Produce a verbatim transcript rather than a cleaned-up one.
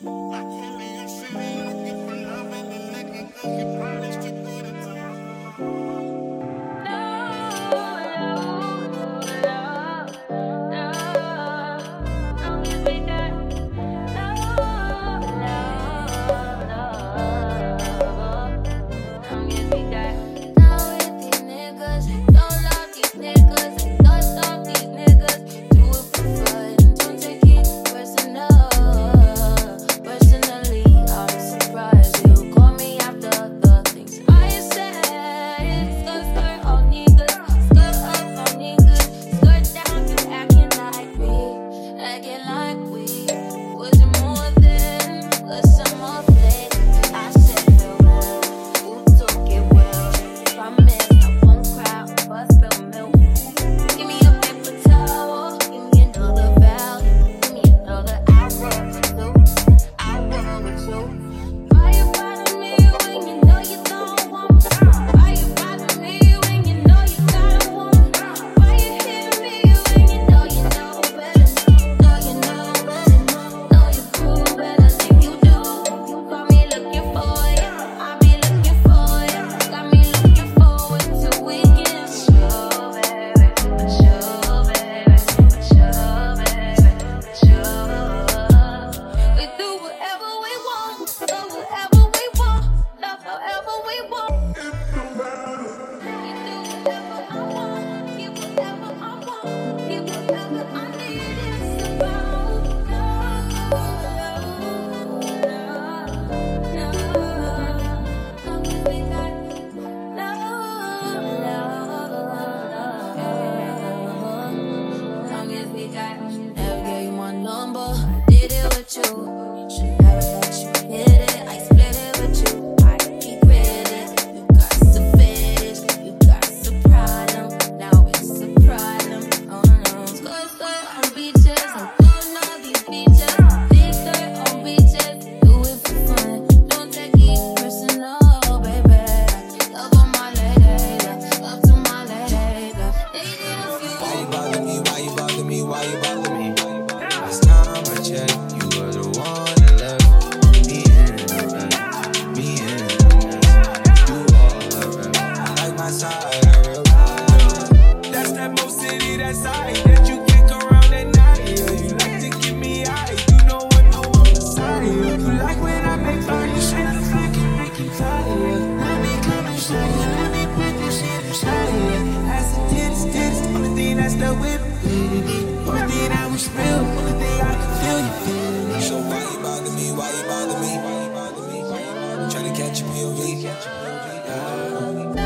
Tryna catch a P O V.